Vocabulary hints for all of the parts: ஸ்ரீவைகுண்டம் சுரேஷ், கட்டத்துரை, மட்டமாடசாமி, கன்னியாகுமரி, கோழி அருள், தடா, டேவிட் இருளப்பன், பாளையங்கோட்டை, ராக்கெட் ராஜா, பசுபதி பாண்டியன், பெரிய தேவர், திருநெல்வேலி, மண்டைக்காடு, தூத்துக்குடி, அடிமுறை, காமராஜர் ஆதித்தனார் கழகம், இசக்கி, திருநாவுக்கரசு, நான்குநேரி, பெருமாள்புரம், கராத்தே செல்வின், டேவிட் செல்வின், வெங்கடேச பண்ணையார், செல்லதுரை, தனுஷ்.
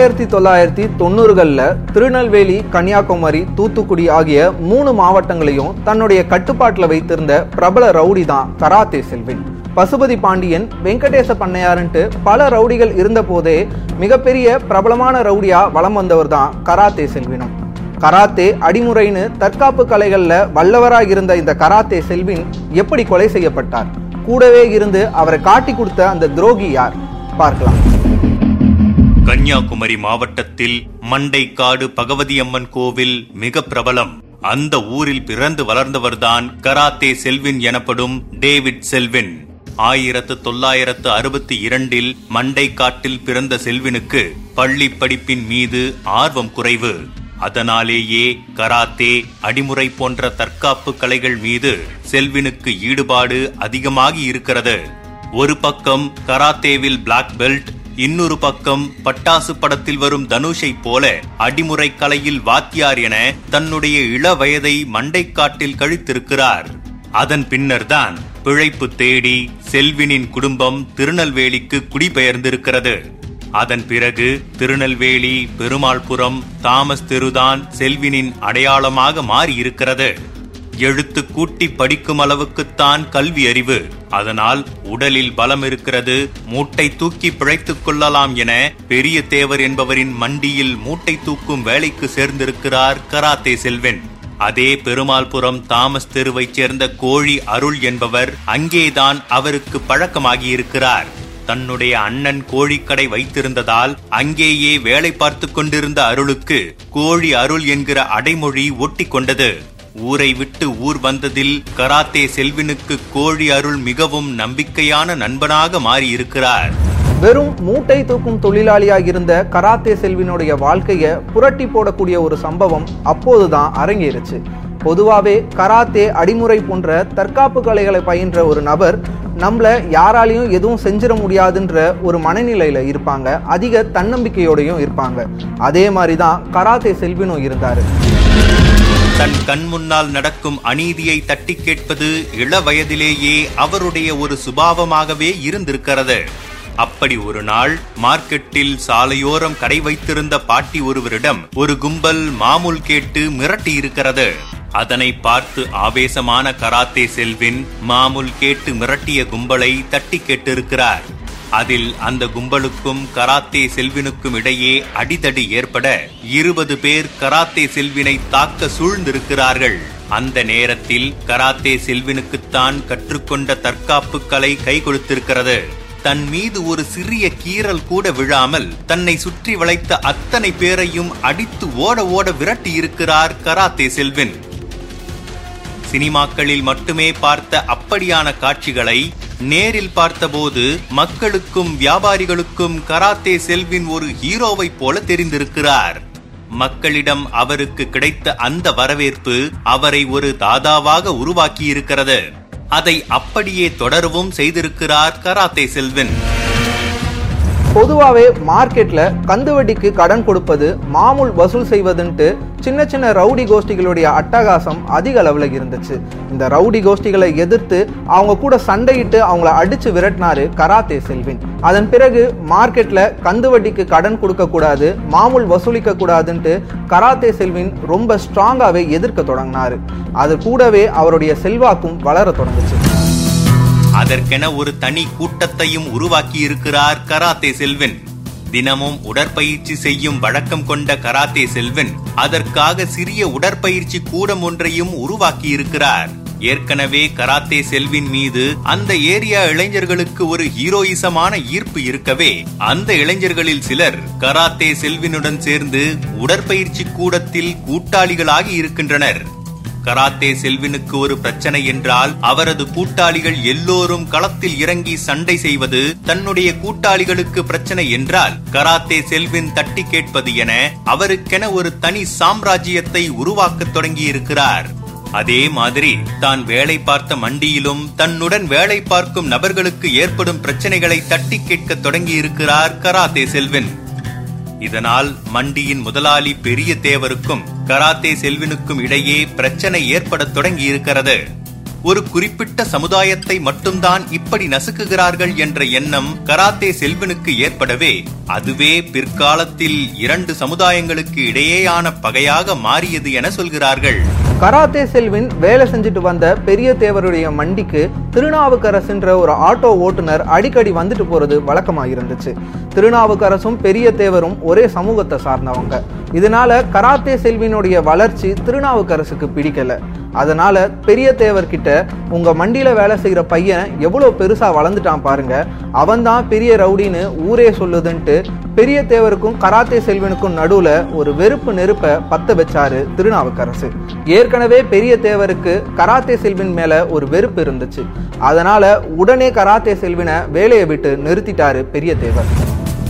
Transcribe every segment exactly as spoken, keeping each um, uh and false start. ஆயிரத்தி தொள்ளாயிரத்தி தொண்ணூறுகளில் திருநெல்வேலி, கன்னியாகுமரி, தூத்துக்குடி ஆகிய மூணு மாவட்டங்களையும் தன்னுடைய கட்டுப்பாட்டில் வைத்திருந்த பிரபல ரவுடி தான் கராத்தே செல்வின். பசுபதி பாண்டியன், வெங்கடேச பண்ணையாருன்ட்டு பல ரவுடிகள் இருந்த போதே மிகப்பெரிய பிரபலமான ரவுடியா வலம் வந்தவர் தான் கராத்தே செல்வினும். கராத்தே, அடிமுறைன்னு தற்காப்பு கலைகளில் வல்லவராக இருந்த இந்த கராத்தே செல்வின் எப்படி கொலை செய்யப்பட்டார், கூடவே இருந்து அவரை காட்டி கொடுத்த அந்த துரோகி யார், பார்க்கலாம். கன்னியாகுமரி மாவட்டத்தில் மண்டைக்காடு பகவதியம்மன் கோவில் மிக பிரபலம். அந்த ஊரில் பிறந்து வளர்ந்தவர்தான் கராத்தே செல்வின் எனப்படும் டேவிட் செல்வின். ஆயிரத்து தொள்ளாயிரத்து அறுபத்தி இரண்டில் மண்டைக்காட்டில் பிறந்த செல்வினுக்கு பள்ளி படிப்பின் மீது ஆர்வம் குறைவு. அதனாலேயே கராத்தே, அடிமுறை போன்ற தற்காப்பு கலைகள் மீது செல்வினுக்கு ஈடுபாடு அதிகமாகி இருக்கிறது. ஒரு பக்கம் கராத்தேவில் பிளாக் பெல்ட், இன்னொரு பக்கம் பட்டாசு படத்தில் வரும் தனுஷை போல அடிமுறை கலையில் வாத்தியார் என தன்னுடைய இள வயதை மண்டைக்காட்டில் கழித்திருக்கிறார். அதன் பின்னர்தான் பிழைப்பு தேடி செல்வினின் குடும்பம் திருநெல்வேலிக்கு குடிபெயர்ந்திருக்கிறது. அதன் பிறகு திருநெல்வேலி, பெருமாள்புரம், தாமஸ் தெருதான் செல்வினின் அடையாளமாக மாறியிருக்கிறது. எழுத்து கூட்டி படிக்கும் அளவுக்குத்தான் கல்வி அறிவு, அதனால் உடலில் பலம் இருக்கிறது, மூட்டை தூக்கி பிழைத்துக் கொள்ளலாம் என பெரிய தேவர் என்பவரின் மண்டியில் மூட்டை தூக்கும் வேலைக்கு சேர்ந்திருக்கிறார் கராத்தே செல்வின். அதே பெருமாள்புரம் தாமஸ் தெருவைச் சேர்ந்த கோழி அருள் என்பவர் அங்கேதான் அவருக்கு பழக்கமாகியிருக்கிறார். தன்னுடைய அண்ணன் கோழிக்கடை வைத்திருந்ததால் அங்கேயே வேலை பார்த்து கொண்டிருந்த அருளுக்கு கோழி அருள் என்கிற அடைமொழி ஒட்டி கொண்டது. ஊரை விட்டு ஊர் வந்ததில் கராத்தே செல்வினுக்கு கோழி அருள் மிகவும் நம்பிக்கையான நண்பனாக மாறியிருக்கிறார். வெறும் மூட்டை தூக்கும் தொழிலாளியாக இருந்த கராத்தே செல்வினுடைய வாழ்க்கையை புரட்டி போடக்கூடிய ஒரு சம்பவம் அப்போதுதான் அரங்கேறிச்சு. பொதுவாகவே கராத்தே, அடிமுறை போன்ற தற்காப்பு கலைகளை பயின்ற ஒரு நபர் நம்மளை யாராலையும் எதுவும் செஞ்சிட முடியாதுன்ற ஒரு மனநிலையில் இருப்பாங்க, அதிக தன்னம்பிக்கையோடையும் இருப்பாங்க. அதே மாதிரி தான் கராத்தே செல்வினும் இருந்தார். தன் கண் முன்னால் நடக்கும் அநீதியை தட்டி கேட்பது இள வயதிலேயே அவருடைய ஒரு சுபாவமாகவே இருந்திருக்கிறது. அப்படி ஒரு நாள் மார்க்கெட்டில் சாலையோரம் கடை வைத்திருந்த பாட்டி ஒருவரிடம் ஒரு கும்பல் மாமூல் கேட்டு மிரட்டி இருக்கிறது. அதனை பார்த்து ஆவேசமான கராத்தே செல்வின் மாமூல் கேட்டு மிரட்டிய கும்பலை தட்டி கேட்டிருக்கிறார். அதில் அந்த கும்பலுக்கும் கராத்தே செல்வினுக்கும் இடையே அடிதடி ஏற்பட இருபது பேர் கராத்தே செல்வினை தாக்க சூழ்ந்திருக்கிறார்கள். அந்த நேரத்தில் கராத்தே செல்வினுக்குத்தான் கற்றுக்கொண்ட தற்காப்பு கலை கை கொடுத்திருக்கிறது. தன் மீது ஒரு சிறிய கீறல் கூட விழாமல் தன்னை சுற்றி வளைத்த அத்தனை பேரையும் அடித்து ஓட ஓட விரட்டி இருக்கிறார் கராத்தே செல்வின். சினிமாக்களில் மட்டுமே பார்த்த அப்படியான காட்சிகளை நேரில் பார்த்தபோது மக்களுக்கும் வியாபாரிகளுக்கும் கராத்தே செல்வின் ஒரு ஹீரோவை போல தெரிந்திருக்கிறார். மக்களிடம் அவருக்கு கிடைத்த அந்த வரவேற்பு அவரை ஒரு தாதாவாக உருவாக்கியிருக்கிறது. அதை அப்படியே தொடரவும் செய்திருக்கிறார் கராத்தே செல்வின். பொதுவாகவே மார்க்கெட்ல கந்துவட்டிக்கு கடன் கொடுப்பது, மாமூல் வசூல் செய்வதுன்ட்டு சின்ன சின்ன ரவுடி கோஷ்டிகளுடைய அட்டகாசம் அதிக அளவில் இருந்துச்சு. இந்த ரவுடி கோஷ்டிகளை எதிர்த்து அவங்க கூட சண்டையிட்டு அவங்கள அடிச்சு விரட்டினாரு கராத்தே செல்வின். அதன் பிறகு மார்க்கெட்ல கந்துவட்டிக்கு கடன் கொடுக்க கூடாது, மாமூல் வசூலிக்க கூடாதுன்ட்டு கராத்தே செல்வின் ரொம்ப ஸ்ட்ராங்காகவே எதிர்க்க தொடங்கினாரு. அது கூடவே அவருடைய செல்வாக்கும் வளர தொடங்குச்சு. அதற்கென ஒரு தனி கூட்டத்தையும் உருவாக்கி இருக்கிறார் கராத்தே செல்வின். தினமும் உடற்பயிற்சி செய்யும் வழக்கம் கொண்ட கராத்தே செல்வின் அதற்காக சிறிய உடற்பயிற்சி கூடம் ஒன்றையும் உருவாக்கி இருக்கிறார். ஏற்கனவே கராத்தே செல்வின் மீது அந்த ஏரியா இளைஞர்களுக்கு ஒரு ஹீரோயிசமான ஈர்ப்பு இருக்கவே அந்த இளைஞர்களில் சிலர் கராத்தே செல்வினுடன் சேர்ந்து உடற்பயிற்சி கூடத்தில் கூட்டாளிகளாகி இருக்கின்றனர். கராத்தே செல்வினுக்கு ஒரு பிரச்சனை என்றால் அவரது கூட்டாளிகள் எல்லோரும் களத்தில் இறங்கி சண்டை செய்வது, தன்னுடைய கூட்டாளிகளுக்கு பிரச்சனை என்றால் கராத்தே செல்வின் தட்டி கேட்பது என அவருக்கென ஒரு தனி சாம்ராஜ்யத்தை உருவாக்க தொடங்கி இருக்கிறார். அதே மாதிரி தான் வேலை பார்த்த மண்டியிலும் தன்னுடன் வேலை பார்க்கும் நபர்களுக்கு ஏற்படும் பிரச்சனைகளை தட்டி கேட்க தொடங்கி இருக்கிறார் கராத்தே செல்வின். இதனால் மண்டியின் முதலாளி பெரிய தேவருக்கும் கராத்தே செல்வினுக்கும் இடையே பிரச்சனை ஏற்பட தொடங்கி இருக்கிறது. ஒரு குறிப்பிட்ட சமுதாயத்தை மட்டும்தான் இப்படி நசுக்குகிறார்கள் என்ற எண்ணம் கராத்தே செல்வினுக்கு ஏற்படவே அதுவே பிற்காலத்தில் இரண்டு சமுதாயங்களுக்கு இடையேயான பகையாக மாறியது என சொல்கிறார்கள். கராத்தே செல்வின் வேலை செஞ்சுட்டு வந்த பெரிய தேவருடைய மண்டிக்கு திருநாவுக்கரசுன்ற ஒரு ஆட்டோ ஓட்டுநர் அடிக்கடி வந்துட்டு போறது வழக்கமாக இருந்துச்சு. திருநாவுக்கரசும் பெரிய தேவரும் ஒரே சமூகத்தை சார்ந்தவங்க. இதனால கராத்தே செல்வினுடைய வளர்ச்சி திருநாவுக்கரசுக்கு பிடிக்கல. அதனால பெரிய தேவர்கிட்ட, உங்க மண்டியில வேலை செய்யற பையன் எவ்வளவு பெருசா வளர்ந்துட்டான் பாருங்க, அவன் தான் பெரிய ரவுடின்னு ஊரே சொல்லுதுன்ட்டு பெரிய தேவருக்கும் கராத்தே செல்வினுக்கும் நடுவுல ஒரு வெறுப்பு நெருப்ப பத்த வச்சாரு திருநாவுக்கரசு. ஏற்கனவே பெரிய தேவருக்கு கராத்தே செல்வின் மேல ஒரு வெறுப்பு இருந்துச்சு. அதனால உடனே கராத்தே செல்வினை வேலையை விட்டு நிறுத்திட்டாரு பெரிய தேவர்.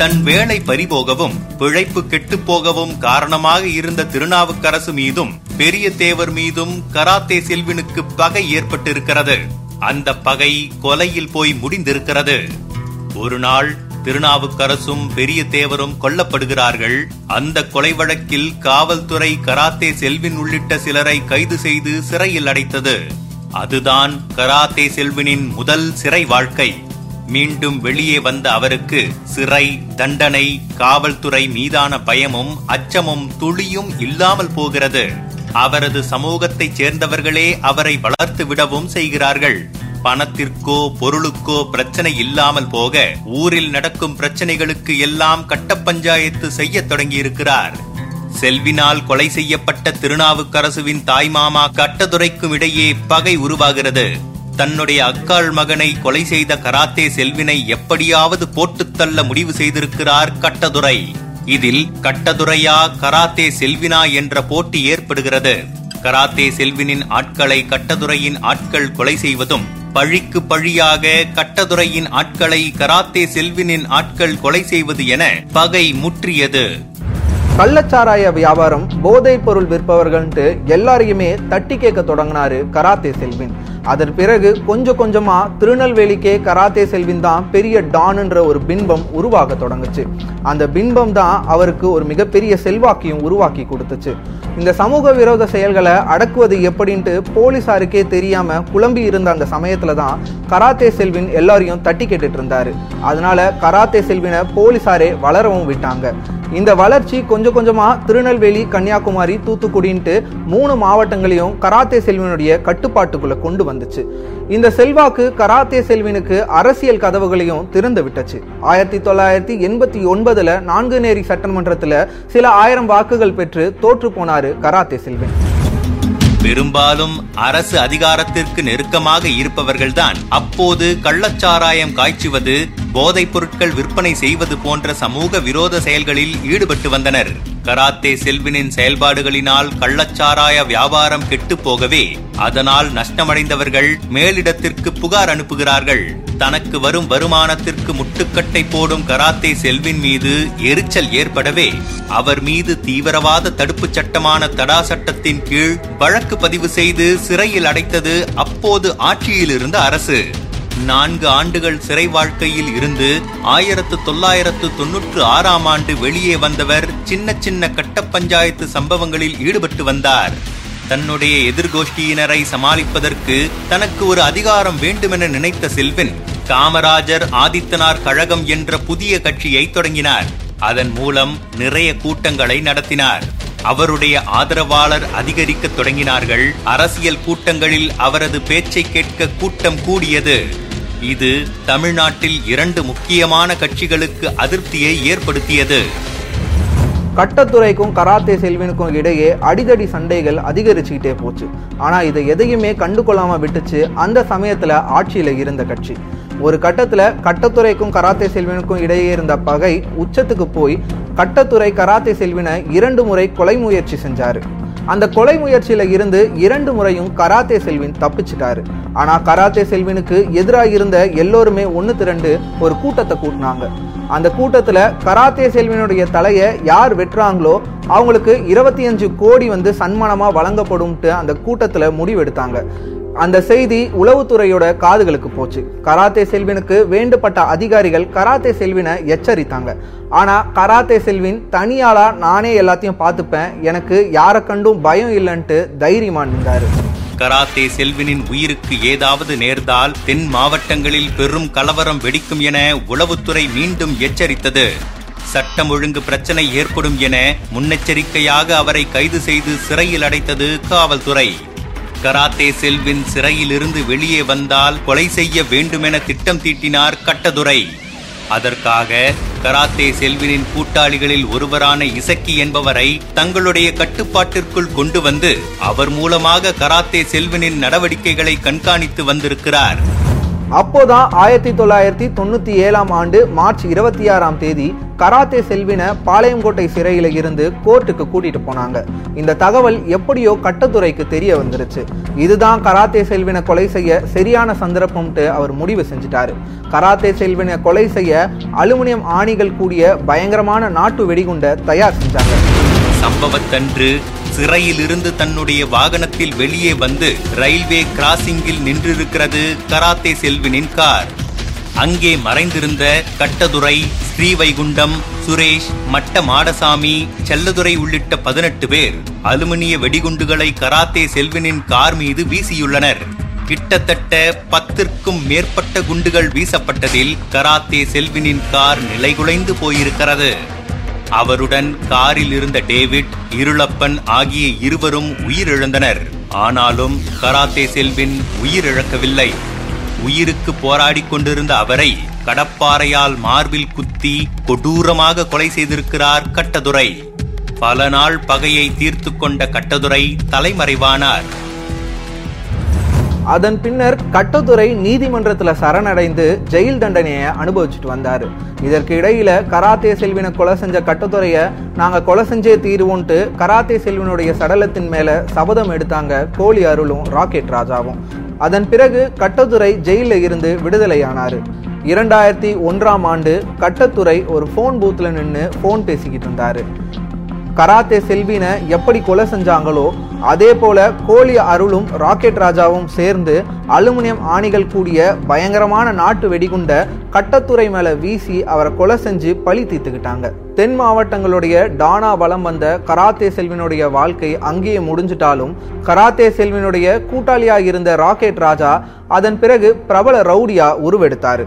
தன் வேலை பறிபோகவும் பிழைப்பு கெட்டு போகவும் காரணமாக இருந்த திருநாவுக்கரசு மீதும் பெரிய தேவர் மீதும் கராத்தே செல்வினுக்கு பகை ஏற்பட்டிருக்கிறது. அந்த பகை கொலையில் போய் முடிந்திருக்கிறது. ஒரு நாள் திருநாவுக்கரசும் பெரிய தேவரும் கொல்லப்படுகிறார்கள். அந்த கொலை வழக்கில் காவல்துறை கராத்தே செல்வின் உள்ளிட்ட சிலரை கைது செய்து சிறையில் அடைத்தது. அதுதான் கராத்தே செல்வினின் முதல் சிறை வாழ்க்கை. மீண்டும் வெளியே வந்த அவருக்கு சிறை தண்டனை, காவல்துறை மீதான பயமும் அச்சமும் துளியும் இல்லாமல் போகிறது. அவரது சமூகத்தை சேர்ந்தவர்களே அவரை வளர்த்து விடவும் செய்கிறார்கள். பணத்திற்கோ பொருளுக்கோ பிரச்சனை இல்லாமல் போக ஊரில் நடக்கும் பிரச்சனைகளுக்கு எல்லாம் கட்ட பஞ்சாயத்து செய்ய தொடங்கியிருக்கிறார். செல்வினால் கொலை செய்யப்பட்ட திருநாவுக்கரசுவின் தாய்மாமா கட்டத்துரைக்கும் இடையே பகை உருவாகிறது. தன்னுடைய அக்காள் மகனை கொலை செய்த கராத்தே செல்வினை எப்படியாவது போட்டுத் தள்ள முடிவு செய்திருக்கிறார் கட்டத்துரை. இதில் கட்டத்துரையா கராத்தே செல்வினா என்ற போட்டி ஏற்படுகிறது. கராத்தே செல்வினின் ஆட்களை கட்டத்துரையின் ஆட்கள் கொலை செய்வதும், பழிக்கு பழியாக கட்டத்துரையின் ஆட்களை கராத்தே செல்வினின் ஆட்கள் கொலை செய்வது என பகை முற்றியது. கள்ளச்சாராய வியாபாரம், போதைப் பொருள் விற்பவர்கள்ட்டு எல்லாரையுமே தட்டி கேட்க தொடங்கினாரு கராத்தே செல்வின். அதன் பிறகு கொஞ்சம் கொஞ்சமா திருநெல்வேலிக்கே கராத்தே செல்வின் தான் பெரிய டான்ன்ற ஒரு பின்பம் உருவாக தொடங்குச்சு. அந்த பின்பம் தான் அவருக்கு ஒரு மிகப்பெரிய செல்வாக்கையும் உருவாக்கி கொடுத்துச்சு. இந்த சமூக விரோத செயல்களை அடக்குவது எப்படின்ட்டு போலீஸாருக்கே தெரியாம குழம்பி இருந்த அந்த சமயத்துல தான் கராத்தே செல்வின் எல்லாரையும் தட்டி கேட்டுட்டு இருந்தாரு. அதனால கராத்தே செல்வினை போலீஸாரே வளரவும் விட்டாங்க. இந்த வளர்ச்சி கொஞ்சம் கொஞ்சமா திருநெல்வேலி, கன்னியாகுமரி, தூத்துக்குடின்ட்டு மூணு மாவட்டங்களையும் கராத்தே செல்வினுடைய கட்டுப்பாட்டுக்குள்ள கொண்டு வந்துச்சு. இந்த செல்வாக்கு கராத்தே செல்வினுக்கு அரசியல் கதவுகளையும் திறந்து விட்டுச்சு. ஆயிரத்தி தொள்ளாயிரத்தி எண்பத்தி ஒன்பதுல நான்குநேரி சட்டமன்றத்துல சில ஆயிரம் வாக்குகள் பெற்று தோற்று போனாரு கராத்தே செல்வின். பெரும்பாலும் அரசு அதிகாரத்திற்கு நெருக்கமாக இருப்பவர்கள்தான் அப்போது கள்ளச்சாராயம் காய்ச்சுவது, போதைப் பொருட்கள் விற்பனை செய்வது போன்ற சமூக விரோத செயல்களில் ஈடுபட்டு வந்தனர். கராத்தே செல்வினின் செயல்பாடுகளினால் கள்ளச்சாராய வியாபாரம் கெட்டு போகவே அதனால் நஷ்டமடைந்தவர்கள் மேலிடத்திற்கு புகார் அனுப்புகிறார்கள். தனக்கு வரும் வருமானத்திற்கு முட்டுக்கட்டை போடும் கராத்தே செல்வின் மீது எரிச்சல் ஏற்படவே அவர் மீது தீவிரவாத தடுப்பு சட்டமான தடா சட்டத்தின் கீழ் வழக்கு பதிவு செய்து சிறையில் அடைத்தது அப்போது ஆட்சியில் இருந்த அரசு. நான்கு ஆண்டுகள் சிறை வாழ்க்கையில் இருந்து ஆயிரத்து தொள்ளாயிரத்து தொன்னூற்று ஆறாம் ஆண்டு வெளியே வந்தவர் சின்ன சின்ன கட்ட பஞ்சாயத்து சம்பவங்களில் ஈடுபட்டு வந்தார். தன்னுடைய எதிர்கோஷ்டியினரை சமாளிப்பதற்கு தனக்கு ஒரு அதிகாரம் வேண்டுமென நினைத்த செல்வின் காமராஜர் ஆதித்தனார் கழகம் என்ற புதிய கட்சியை தொடங்கினார். அதன் மூலம் நிறைய கூட்டங்களை நடத்தினார். அவருடைய ஆதரவாளர் அதிகரிக்க தொடங்கினார்கள். அரசியல் கூட்டங்களில் அவரது பேச்சை கேட்க கூட்டம் கூடியது. இது தமிழ்நாட்டில் இரண்டு முக்கியமான கட்சிகளுக்கு அதிருப்தியை ஏற்படுத்தியது. கட்டத்துரைக்கும் கராத்தே செல்வினுக்கும் இடையே அடிதடி சண்டைகள் அதிகரிச்சுக்கிட்டே போச்சு. ஆனா இதை எதையுமே கண்டுகொள்ளாம விட்டுச்சு அந்த சமயத்துல ஆட்சியில இருந்த கட்சி. ஒரு கட்டத்துல கட்டத்துரைக்கும் கராத்தே செல்வினுக்கும் இடையே இருந்த பகை உச்சத்துக்கு போய் கட்டத்துரை கராத்தே செல்வினை இரண்டு முறை கொலை முயற்சி செஞ்சாரு. அந்த கொலை முயற்சியில இருந்து இரண்டு முறையும் கராத்தே செல்வின் தப்பிச்சிட்டாரு. ஆனா கராத்தே செல்வினுக்கு எதிராக இருந்த எல்லோருமே ஒன்னு திரண்டு ஒரு கூட்டத்தை கூட்டினாங்க. அந்த கூட்டத்துல கராத்தே செல்வினுடைய தலையை யார் வெட்டுறாங்களோ அவங்களுக்கு இருபத்தி அஞ்சு கோடி வந்து சன்மானமா வழங்கப்படும் அந்த கூட்டத்துல முடிவெடுத்தாங்க. அந்த செய்தி உளவுத்துறையோட காதுகளுக்கு போச்சு. கராத்தே செல்வினுக்கு வேண்டப்பட்ட அதிகாரிகள் கராத்தே செல்வினை எச்சரித்தாங்க. ஆனா கராத்தே செல்வின் தனியாளா நானே எல்லாத்தையும் பார்த்துப்பேன், எனக்கு யாரை கண்டும் பயம் இல்லைன்ட்டு தைரியமா நின்றாரு. கராத்தே செல்வினின் உயிருக்கு ஏதாவது நேர்ந்தால் தென் மாவட்டங்களில் பெரும் கலவரம் வெடிக்கும் என உளவுத்துறை மீண்டும் எச்சரித்தது. சட்டம் ஒழுங்கு பிரச்சனை ஏற்படும் என முன்னெச்சரிக்கையாக அவரை கைது செய்து சிறையில் அடைத்தது காவல்துறை. கராத்தே செல்வின் சிறையிலிருந்து வெளியே வந்தால் கொலை செய்ய வேண்டுமென திட்டம் தீட்டினார் கட்டத்துரை. அதற்காக கராத்தே செல்வினின் கூட்டாளிகளில் ஒருவரான இசக்கி என்பவரை தங்களுடைய கட்டுப்பாட்டிற்குள் கொண்டு வந்து அவர் மூலமாக கராத்தே செல்வினின் நடவடிக்கைகளை கண்காணித்து வந்திருக்கிறார். அப்போதான் ஆயிரத்தி தொள்ளாயிரத்தி தொண்ணூத்தி ஏழாம் ஆண்டு மார்ச் இருபத்தி ஆறாம் தேதி கராத்தே செல்வினை பாளையங்கோட்டை சிறையில இருந்து கோர்ட்டுக்கு கூட்டிட்டு போனாங்க. இந்த தகவல் எப்படியோ கட்டத்துரைக்கு தெரிய வந்துருச்சு. இதுதான் கராத்தே செல்வினை கொலை செய்ய சரியான சந்தர்ப்பம்ட்டு அவர் முடிவு செஞ்சுட்டாரு. கராத்தே செல்வினை கொலை செய்ய அலுமினியம் ஆணிகள் கூடிய பயங்கரமான நாட்டு வெடிகுண்டை தயார் செஞ்சாங்க. சம்பவத்தன்று சிறையிலிருந்து தன்னுடைய வாகனத்தில் வெளியே வந்து ரயில்வே கிராசிங்கில் நின்றிருக்கிறது கராத்தே செல்வினின் கார். அங்கே மறைந்திருந்த கட்டத்துரை, ஸ்ரீவைகுண்டம், சுரேஷ், மட்டமாடசாமி, செல்லதுரை உள்ளிட்ட பதினெட்டு பேர் அலுமினிய வெடிகுண்டுகளை கராத்தே செல்வினின் கார் மீது வீசியுள்ளனர். கிட்டத்தட்ட பத்திற்கும் மேற்பட்ட குண்டுகள் வீசப்பட்டதில் கராத்தே செல்வினின் கார் நிலைகுலைந்து போயிருக்கிறது. அவருடன் காரில் இருந்த டேவிட், இருளப்பன் ஆகிய இருவரும் உயிரிழந்தனர். ஆனாலும் கராத்தே செல்வின் உயிரிழக்கவில்லை. உயிருக்கு போராடி கொண்டிருந்த அவரை கடப்பாறையால் மார்பில் குத்தி கொடூரமாக கொலை செய்திருக்கிறார் கட்டத்துரை. பல நாள் பகையை தீர்த்து கொண்ட கட்டத்துரை தலைமறைவானார். அதன் பின்னர் கட்டத்துரை நீதிமன்றத்தில் சரணடைந்து ஜெயில் தண்டனையை அனுபவிச்சுட்டு வந்தாரு. இதற்கு இடையில கராத்தே செல்வினை கொலை செஞ்ச கட்டத்துரையை நாங்க கொலை செஞ்சே தீர்வோன்ட்டு கராத்தே செல்வினுடைய சடலத்தின் மேல சபதம் எடுத்தாங்க கோழி அருளும் ராக்கெட் ராஜாவும். அதன் பிறகு கட்டத்துரை ஜெயில இருந்து விடுதலையானாரு. இரண்டாயிரத்தி ஒன்றாம் ஆண்டு கட்டத்துரை ஒரு போன் பூத்ல நின்று போன் பேசிக்கிட்டு இருந்தாரு. கராத்தே செல்வினை எப்படி கொலை செஞ்சாங்களோ அதே போல கோழி அருளும் ராக்கெட் ராஜாவும் சேர்ந்து அலுமினியம் ஆணிகள் கூடிய பயங்கரமான நாட்டு வெடிகுண்டை கட்டத்துரை மேல வீசி அவரை கொலை செஞ்சு பழி தீர்த்துக்கிட்டாங்க. தென் மாவட்டங்களுடைய டானா வலம் வந்த கராத்தே செல்வினுடைய வாழ்க்கை அங்கேயே முடிஞ்சிட்டாலும் கராத்தே செல்வினுடைய கூட்டாளியாக இருந்த ராக்கெட் ராஜா அதன் பிறகு பிரபல ரவுடியா உருவெடுத்தாரு.